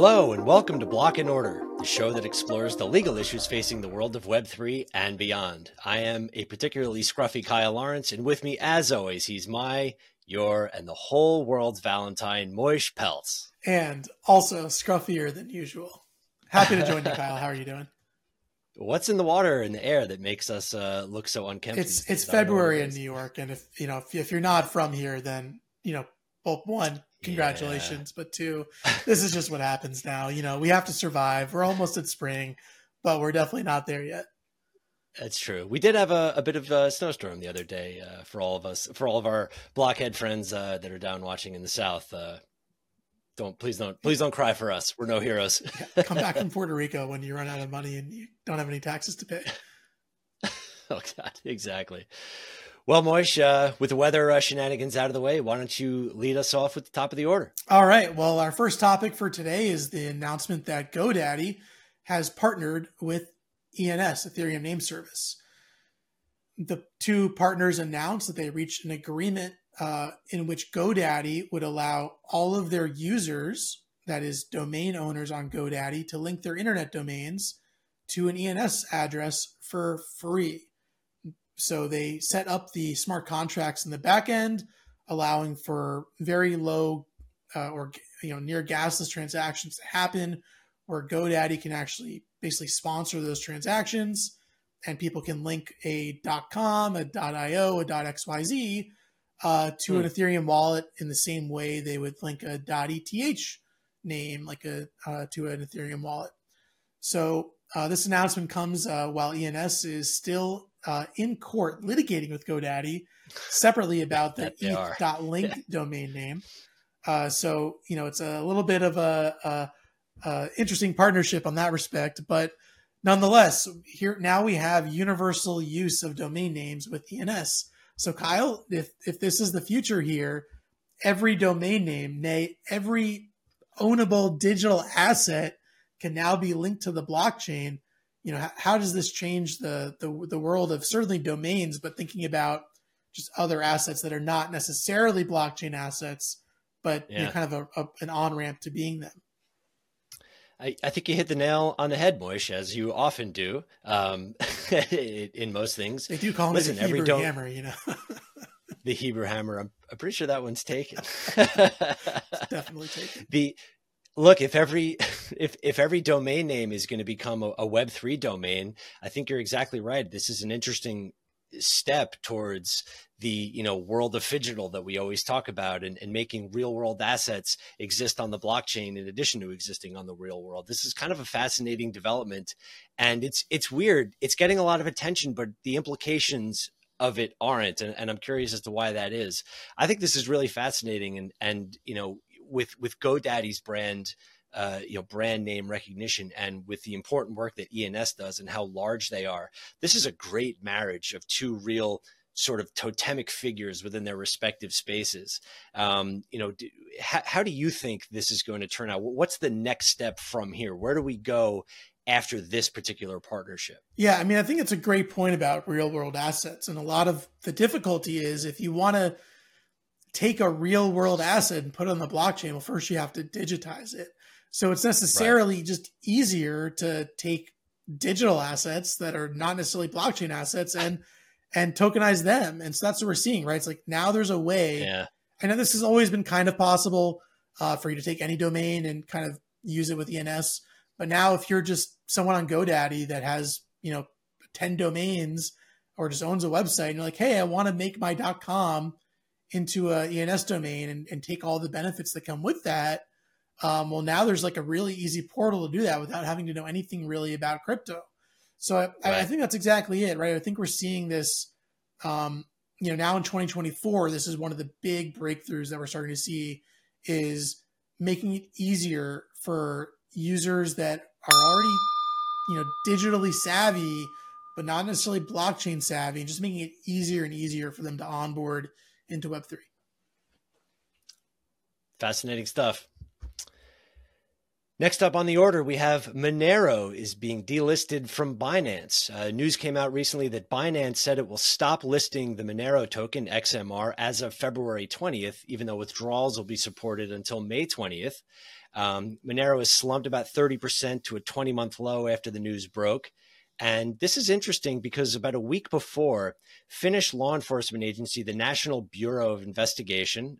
Hello and welcome to Block and Order, the show that explores the legal issues facing the world of Web3 and beyond. I am a particularly scruffy Kyle Lawrence, and with me as always, he's my, your, and the whole world's Valentine, Moish Peltz. And also scruffier than usual. Happy to join you, Kyle. How are you doing? What's in the water and the air that makes us look so unkempt? It's February in New York, and if you're not from here, then well, one, congratulations, yeah. But two, this is just what happens now. We have to survive. We're almost at spring, but we're definitely not there yet. That's true. We did have a bit of a snowstorm the other day for all of us, for all of our blockhead friends that are down watching in the South. Please don't cry for us. We're no heroes. Yeah, come back from Puerto Rico when you run out of money and you don't have any taxes to pay. Oh God, exactly. Well, Moish, with the weather shenanigans out of the way, why don't you lead us off with the top of the order? All right. Well, our first topic for today is the announcement that GoDaddy has partnered with ENS, Ethereum Name Service. The two partners announced that they reached an agreement in which GoDaddy would allow all of their users, that is domain owners on GoDaddy, to link their internet domains to an ENS address for free. So they set up the smart contracts in the back end, allowing for very low or near gasless transactions to happen, where GoDaddy can actually basically sponsor those transactions, and people can link a .com, a .io, a .xyz to an Ethereum wallet in the same way they would link a .eth name to an Ethereum wallet. So this announcement comes while ENS is still in court litigating with GoDaddy separately about the eth.link domain name. So it's a little bit of a interesting partnership on that respect, but nonetheless, now we have universal use of domain names with ENS. So Kyle, if this is the future here, every domain name, nay, every ownable digital asset can now be linked to the blockchain. How does this change the world of certainly domains, but thinking about just other assets that are not necessarily blockchain assets, but kind of an on-ramp to being them? I think you hit the nail on the head, Moish, as you often do in most things. They do call me the Hebrew hammer, The Hebrew hammer. I'm pretty sure that one's taken. It's definitely taken. Look, if every domain name is going to become a Web3 domain, I think you're exactly right. This is an interesting step towards the world of fidgetal that we always talk about, and making real world assets exist on the blockchain in addition to existing on the real world. This is kind of a fascinating development, and it's weird. It's getting a lot of attention, but the implications of it aren't, and I'm curious as to why that is. I think this is really fascinating, and with GoDaddy's brand, brand name recognition, and with the important work that ENS does and how large they are, this is a great marriage of two real sort of totemic figures within their respective spaces. How do you think this is going to turn out? What's the next step from here? Where do we go after this particular partnership? Yeah, I mean, I think it's a great point about real world assets. And a lot of the difficulty is, if you want to take a real world asset and put it on the blockchain, well, first you have to digitize it. So it's necessarily just easier to take digital assets that are not necessarily blockchain assets and tokenize them. And so that's what we're seeing, right? It's like, now there's a way. Yeah. I know this has always been kind of possible for you to take any domain and kind of use it with ENS. But now, if you're just someone on GoDaddy that has, 10 domains or just owns a website, and you're like, hey, I want to make my .com into a ENS domain and take all the benefits that come with that. Well, now there's like a really easy portal to do that without having to know anything really about crypto. So I think that's exactly it, right? I think we're seeing this, now in 2024, this is one of the big breakthroughs that we're starting to see, is making it easier for users that are already, digitally savvy, but not necessarily blockchain savvy, and just making it easier and easier for them to onboard into Web3. Fascinating stuff. Next up on the order, we have Monero is being delisted from Binance. News came out recently that Binance said it will stop listing the Monero token, XMR, as of February 20th, even though withdrawals will be supported until May 20th. Monero has slumped about 30% to a 20-month low after the news broke. And this is interesting because about a week before, Finnish law enforcement agency, the National Bureau of Investigation,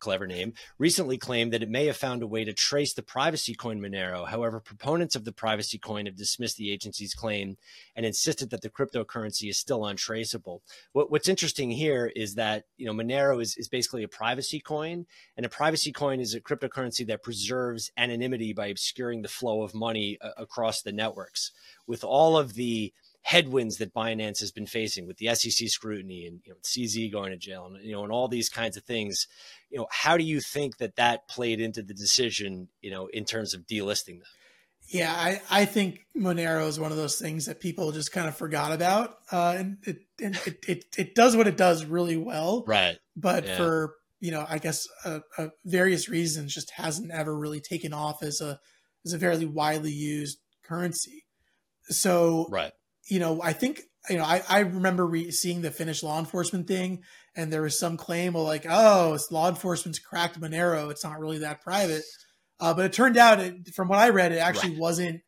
clever name, recently claimed that it may have found a way to trace the privacy coin Monero. However, proponents of the privacy coin have dismissed the agency's claim and insisted that the cryptocurrency is still untraceable. What's interesting here is that, you know, Monero is basically a privacy coin, and a privacy coin is a cryptocurrency that preserves anonymity by obscuring the flow of money across the networks. With all of the headwinds that Binance has been facing with the SEC scrutiny and, you know, CZ going to jail and, you know, and all these kinds of things, you know, how do you think that that played into the decision, you know, in terms of delisting them? Yeah, I think Monero is one of those things that people just kind of forgot about. And it does what it does really well. Right. But yeah, for, you know, I guess various reasons just hasn't ever really taken off as a fairly widely used currency. So, right, you know, I think, you know, I remember seeing the Finnish law enforcement thing, and there was some claim of like, oh, it's law enforcement's cracked Monero, it's not really that private. But it turned out, from what I read, it actually wasn't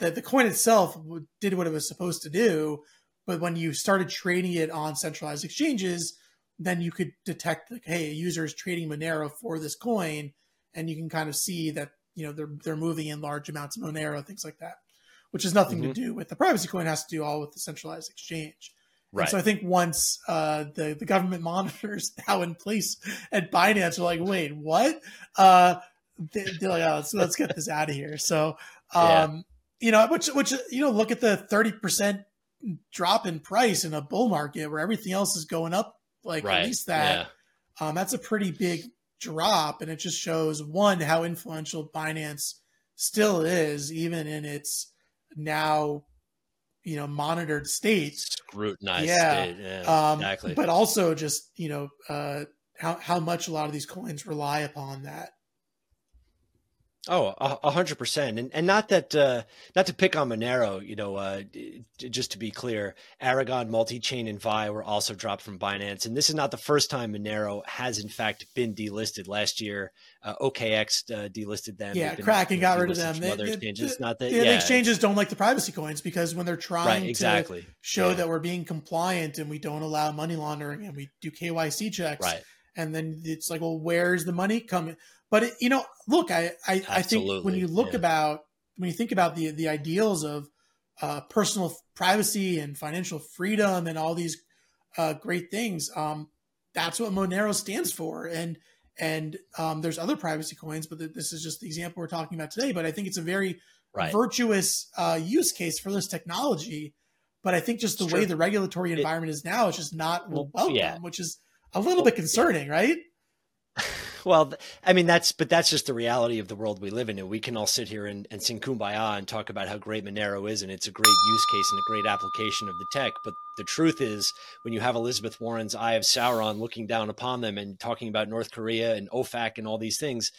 that the coin itself did what it was supposed to do. But when you started trading it on centralized exchanges, then you could detect, like, hey, a user is trading Monero for this coin. And you can kind of see that, you know, they're moving in large amounts of Monero, things like that, which has nothing to do with the privacy coin. It has to do all with the centralized exchange. Right. And so I think once the government monitors now in place at Binance are like, wait, what? They're like, oh, let's get this out of here. So, you know, which, you know, look at the 30% drop in price in a bull market where everything else is going up, like at least that. Yeah. That's a pretty big drop. And it just shows, one, how influential Binance still is, even in its now, you know, monitored state, scrutinized state. Yeah, exactly. But also just, you know, how much a lot of these coins rely upon that. Oh, 100%. And not that, not to pick on Monero, you know, just to be clear, Aragon, Multichain, and Vi were also dropped from Binance. And this is not the first time Monero has, in fact, been delisted. Last year, OKX delisted them. Yeah, Kraken got rid of them. The exchanges don't like the privacy coins because when they're trying to show that we're being compliant and we don't allow money laundering and we do KYC checks. Right. And then it's like, well, where's the money coming? But, you know, look, I think when you look about, when you think about the ideals of personal privacy and financial freedom and all these great things, that's what Monero stands for. And there's other privacy coins, but this is just the example we're talking about today. But I think it's a very virtuous use case for this technology. But I think just the way the regulatory environment is now, it's just not welcome, which is a little bit concerning, right? Well, I mean, that's just the reality of the world we live in. And we can all sit here and sing Kumbaya and talk about how great Monero is. And it's a great use case and a great application of the tech. But the truth is, when you have Elizabeth Warren's Eye of Sauron looking down upon them and talking about North Korea and OFAC and all these things,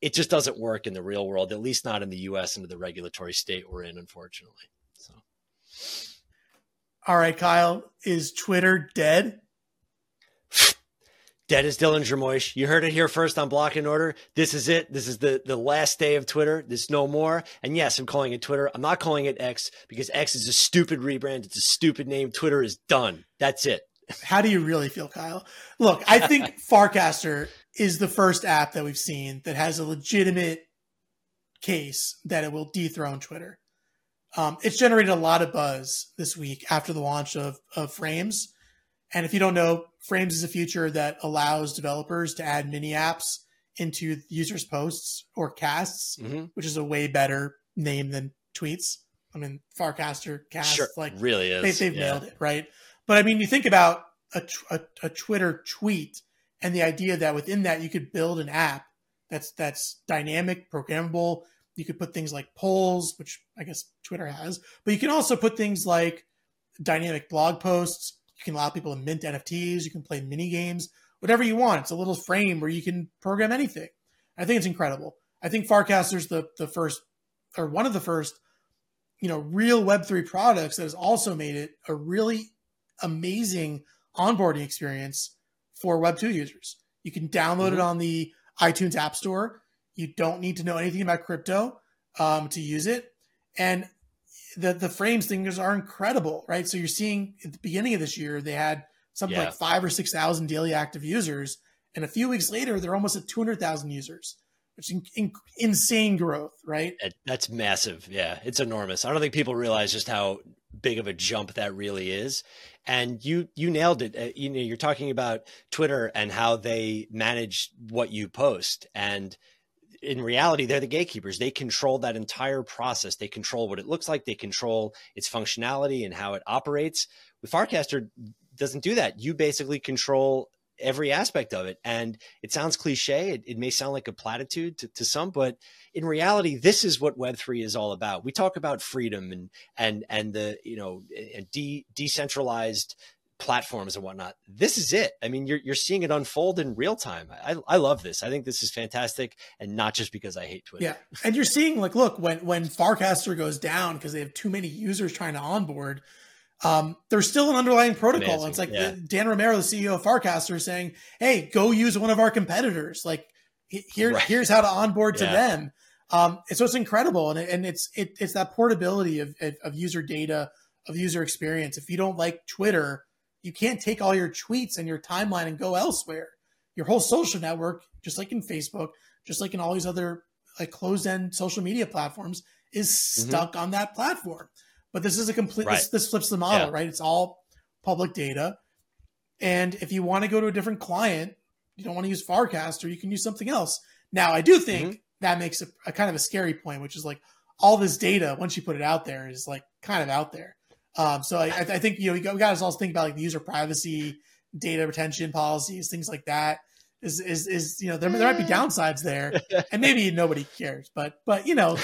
it just doesn't work in the real world, at least not in the U.S. and the regulatory state we're in, unfortunately. So, all right, Kyle, is Twitter dead? Dead is Dillinger, Moish. You heard it here first on Block and Order. This is it. This is the last day of Twitter. There's no more. And yes, I'm calling it Twitter. I'm not calling it X because X is a stupid rebrand. It's a stupid name. Twitter is done. That's it. How do you really feel, Kyle? Look, I think Farcaster is the first app that we've seen that has a legitimate case that it will dethrone Twitter. It's generated a lot of buzz this week after the launch of Frames. And if you don't know, Frames is a feature that allows developers to add mini apps into users' posts or casts, which is a way better name than tweets. I mean, Farcaster cast, like, really is. They've nailed it, right? But I mean, you think about a Twitter tweet and the idea that within that you could build an app that's dynamic, programmable. You could put things like polls, which I guess Twitter has, but you can also put things like dynamic blog posts. You can allow people to mint NFTs. You can play mini games, whatever you want. It's a little frame where you can program anything. I think it's incredible. I think Farcaster's the first or one of the first, you know, real Web3 products that has also made it a really amazing onboarding experience for Web2 users. You can download it on the iTunes App Store. You don't need to know anything about crypto to use it. And the frames things are incredible, right? So you're seeing at the beginning of this year, they had something like 5,000 or 6,000 daily active users. And a few weeks later, they're almost at 200,000 users, which is insane growth, right? That's massive. Yeah, it's enormous. I don't think people realize just how big of a jump that really is. And you nailed it. You know, you're talking about Twitter and how they manage what you post. And in reality, they're the gatekeepers. They control that entire process. They control what it looks like. They control its functionality and how it operates. With Farcaster, doesn't do that. You basically control every aspect of it. And it sounds cliche. It may sound like a platitude to some, but in reality, this is what Web3 is all about. We talk about freedom and the, you know, decentralized platforms and whatnot. This is it. I mean, you're seeing it unfold in real time. I love this. I think this is fantastic. And not just because I hate Twitter. Yeah. And you're seeing, like, look, when Farcaster goes down because they have too many users trying to onboard, there's still an underlying protocol. Amazing. It's like Dan Romero, the CEO of Farcaster, is saying, hey, go use one of our competitors. Like, here's how to onboard to them. So it's incredible. And it's that portability of user data, of user experience. If you don't like Twitter, you can't take all your tweets and your timeline and go elsewhere. Your whole social network, just like in Facebook, just like in all these other, like, closed-end social media platforms, is stuck on that platform. But this is a complete, this flips the model, right? It's all public data. And if you want to go to a different client, you don't want to use Farcaster, you can use something else. Now, I do think that makes a kind of a scary point, which is, like, all this data, once you put it out there, is, like, kind of out there. So I think, you know, we got to also think about, like, the user privacy, data retention policies, things like that. Is you know, there might be downsides there, and maybe nobody cares, but you know,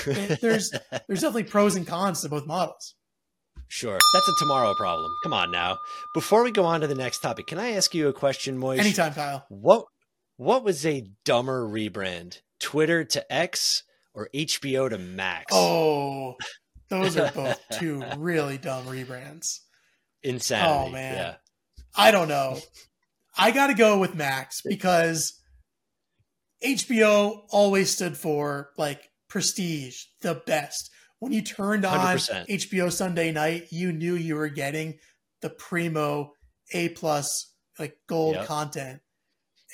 there's definitely pros and cons to both models. Sure. That's a tomorrow problem. Come on now. Before we go on to the next topic, can I ask you a question, Moish? Anytime, Kyle. What was a dumber rebrand? Twitter to X or HBO to Max? Oh, those are both two really dumb rebrands. Insanity. Oh, man. Yeah. I don't know. I got to go with Max because HBO always stood for, like, prestige, the best. When you turned on 100%. HBO Sunday night, you knew you were getting the primo A+, like, gold content.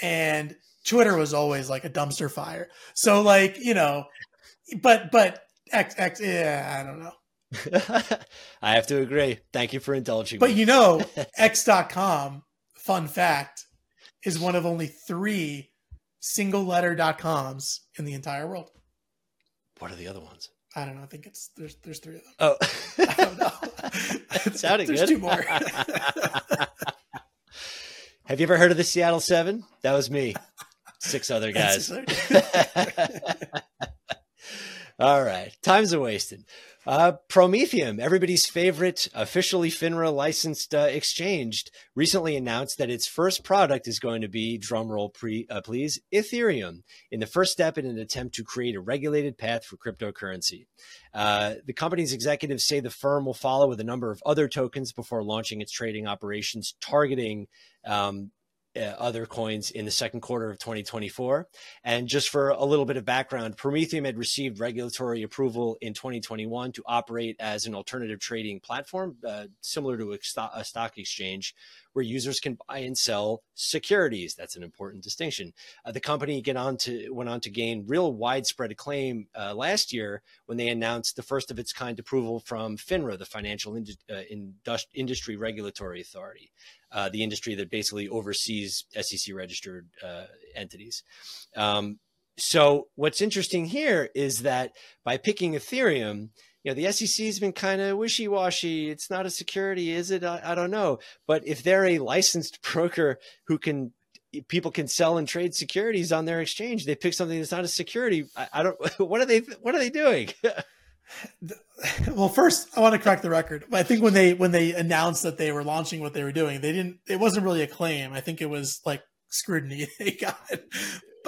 And Twitter was always like a dumpster fire. So, like, you know, but X, yeah, I don't know. I have to agree. Thank you for indulging me. But, you know, X.com, fun fact, is one of only 3 single-letter .coms in the entire world. What are the other ones? I don't know. I think there's 3 of them. Oh, I don't know. It sounded good. There's 2 more. Have you ever heard of the Seattle 7? That was me. 6 other guys. All right. Time's a wasted. Prometheum, everybody's favorite, officially FINRA licensed exchange, recently announced that its first product is going to be, drumroll please, Ethereum, in the first step in an attempt to create a regulated path for cryptocurrency. The company's executives say the firm will follow with a number of other tokens before launching its trading operations, targeting other coins in the second quarter of 2024. And just for a little bit of background, Prometheum had received regulatory approval in 2021 to operate as an alternative trading platform, similar to a stock exchange, where users can buy and sell securities. That's an important distinction. The company went on to gain real widespread acclaim last year when they announced the first of its kind approval from FINRA, the Financial Industry Regulatory Authority. The industry that basically oversees SEC registered entities. So what's interesting here is that by picking Ethereum, you know, the SEC has been kind of wishy-washy. It's not a security, is it? I don't know. But if they're a licensed broker people can sell and trade securities on their exchange, they pick something that's not a security. I don't. What are they doing? Well, first, I want to correct the record. I think when they announced that they were launching what they were doing, it wasn't really a claim. I think it was like scrutiny they got.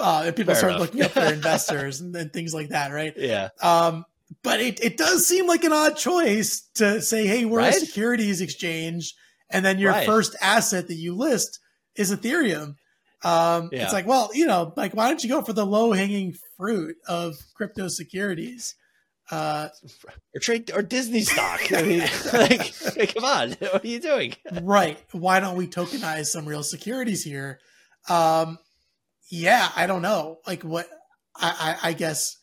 And people started looking up their investors and things like that, right? Yeah. But it does seem like an odd choice to say, hey, we're a securities exchange, and then your first asset that you list is Ethereum. It's like, well, you know, like, why don't you go for the low-hanging fruit of crypto securities? Or trade or Disney stock. I mean, like, come on, what are you doing? Right. Why don't we tokenize some real securities here? I don't know. Like, what I guess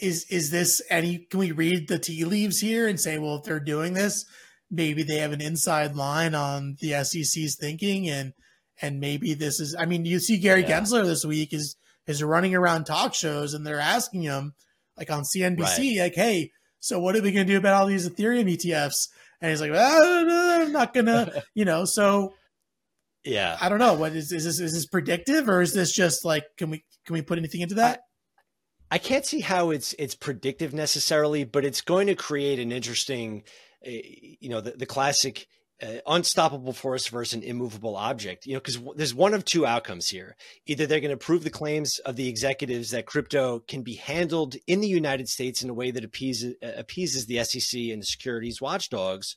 is this any, can we read the tea leaves here and say, well, if they're doing this, maybe they have an inside line on the SEC's thinking, and maybe this is, I mean, you see Gary Gensler this week is running around talk shows, and they're asking him, like on CNBC, like, hey, so what are we going to do about all these Ethereum ETFs? And he's like, well, I'm not going to, you know, so I don't know. What is this predictive, or is this just like, can we put anything into that? I can't see how it's predictive necessarily, but it's going to create an interesting, you know, the classic unstoppable force versus an immovable object, you know, because there's one of two outcomes here. Either they're going to prove the claims of the executives that crypto can be handled in the United States in a way that appeases the SEC and the securities watchdogs,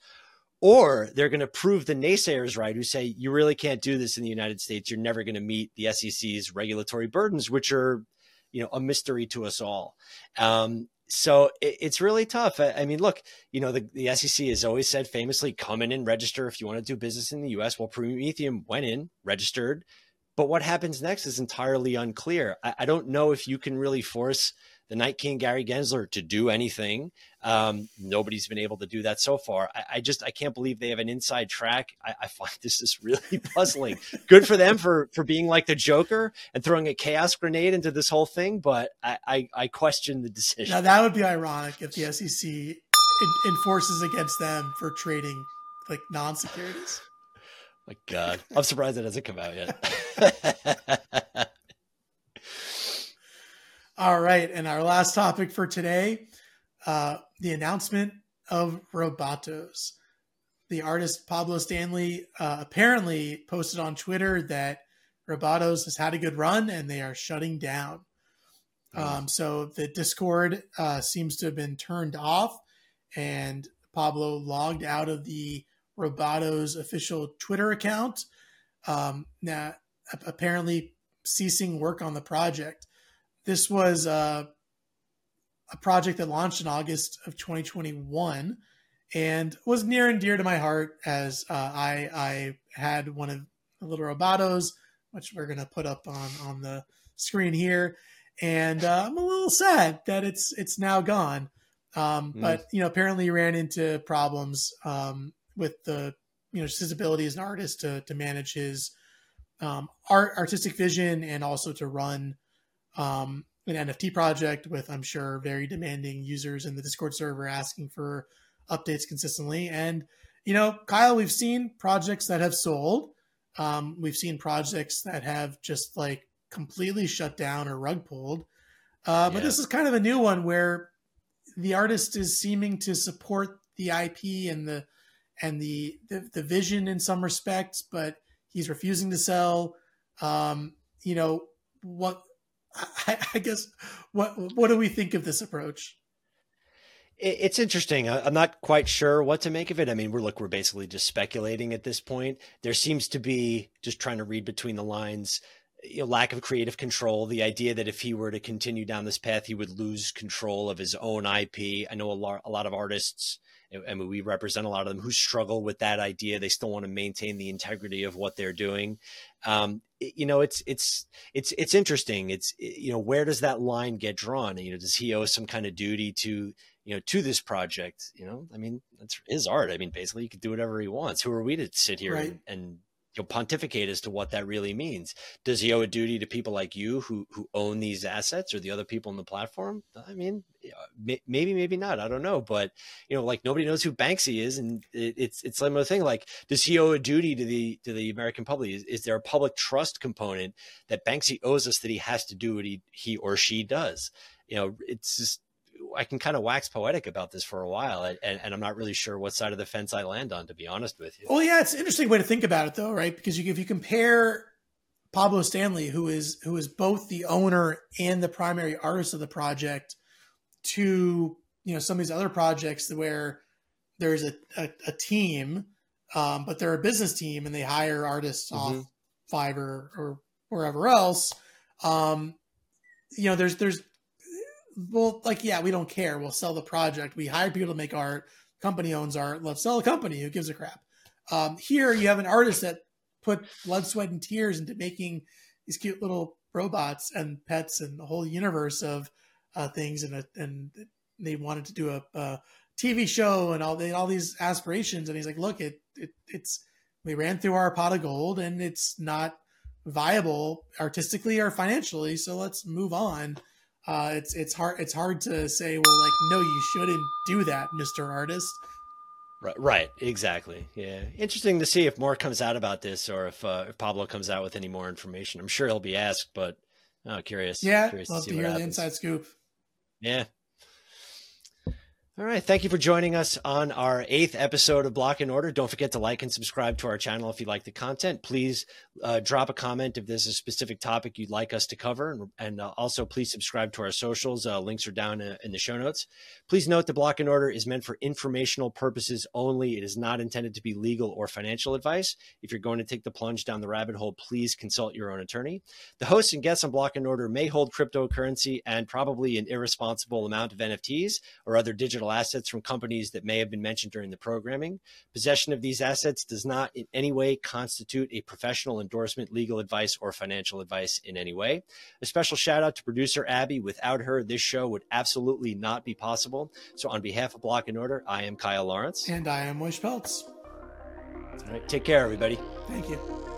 or they're going to prove the naysayers right, who say, you really can't do this in the United States. You're never going to meet the SEC's regulatory burdens, which are, you know, a mystery to us all. So it's really tough. I mean, look, you know, the SEC has always said famously, come in and register if you want to do business in the U.S. Well, Prometheum went in, registered, but what happens next is entirely unclear. I don't know if you can really force the Night King, Gary Gensler, to do anything. Nobody's been able to do that so far. I can't believe they have an inside track. I find this is really puzzling. Good for them for being like the Joker and throwing a chaos grenade into this whole thing, but I question the decision. Now, that would be ironic if the SEC enforces against them for trading like non-securities. My God, I'm surprised it hasn't come out yet. All right, and our last topic for today, the announcement of Robotos. The artist Pablo Stanley apparently posted on Twitter that Robotos has had a good run and they are shutting down. So the Discord seems to have been turned off, and Pablo logged out of the Robotos official Twitter account, now apparently ceasing work on the project. This was a project that launched in August of 2021 and was near and dear to my heart, as I had one of the little Robotos, which we're going to put up on the screen here. And I'm a little sad that it's now gone. But, you know, apparently ran into problems with the, you know, his ability as an artist to manage his artistic vision, and also to run an NFT project with, I'm sure, very demanding users in the Discord server asking for updates consistently. And, you know, Kyle, we've seen projects that have sold. We've seen projects that have just like completely shut down or rug pulled. But this is kind of a new one where the artist is seeming to support the IP and the vision in some respects, but he's refusing to sell. You know, what do we think of this approach? It's interesting. I'm not quite sure what to make of it. I mean, we're basically just speculating at this point. There seems to be, just trying to read between the lines, you know, lack of creative control. The idea that if he were to continue down this path, he would lose control of his own IP. I know a lot of artists, and we represent a lot of them, who struggle with that idea. They still want to maintain the integrity of what they're doing. You know, it's interesting. It's, you know, where does that line get drawn? You know, does he owe some kind of duty to, you know, to this project? You know, I mean, that's his art. I mean, basically he could do whatever he wants. Who are we to sit here and you know, pontificate as to what that really means? Does he owe a duty to people like you who own these assets, or the other people on the platform? I mean, maybe not. I don't know. But, you know, like, nobody knows who Banksy is. And it's like another thing. Like, does he owe a duty to the American public? Is there a public trust component that Banksy owes us, that he has to do what he or she does? You know, it's just, I can kind of wax poetic about this for a while, and I'm not really sure what side of the fence I land on, to be honest with you. Well, yeah, it's an interesting way to think about it, though, right? Because if you compare Pablo Stanley, who is both the owner and the primary artist of the project, to you know, some of these other projects where there's a team, but they're a business team and they hire artists mm-hmm. off Fiverr or wherever else. You know, there's, well, like, yeah, we don't care. We'll sell the project. We hire people to make art. Company owns art. Let's sell a company. Who gives a crap? Here you have an artist that put blood, sweat, and tears into making these cute little robots and pets and the whole universe of things. And they wanted to do a TV show and all these aspirations. And he's like, look, we ran through our pot of gold and it's not viable artistically or financially. So let's move on. It's hard to say, well, like, no, you shouldn't do that, Mr. Artist. Right. Exactly. Yeah. Interesting to see if more comes out about this or if Pablo comes out with any more information. I'm sure he'll be asked, but curious. Yeah. Curious love to hear the inside scoop. Yeah. All right. Thank you for joining us on our 8th episode of Block and Order. Don't forget to like and subscribe to our channel if you like the content. Please drop a comment if there's a specific topic you'd like us to cover. And also, please subscribe to our socials. Links are down in the show notes. Please note that Block and Order is meant for informational purposes only. It is not intended to be legal or financial advice. If you're going to take the plunge down the rabbit hole, please consult your own attorney. The hosts and guests on Block and Order may hold cryptocurrency and probably an irresponsible amount of NFTs or other digital assets from companies that may have been mentioned during the programming. Possession of these assets does not in any way constitute a professional endorsement, legal advice, or financial advice in any way. A special shout out to producer Abby. Without her, this show would absolutely not be possible. So on behalf of Block and Order, I am Kyle Lawrence. And I am Moish Peltz. All right, take care, everybody. Thank you.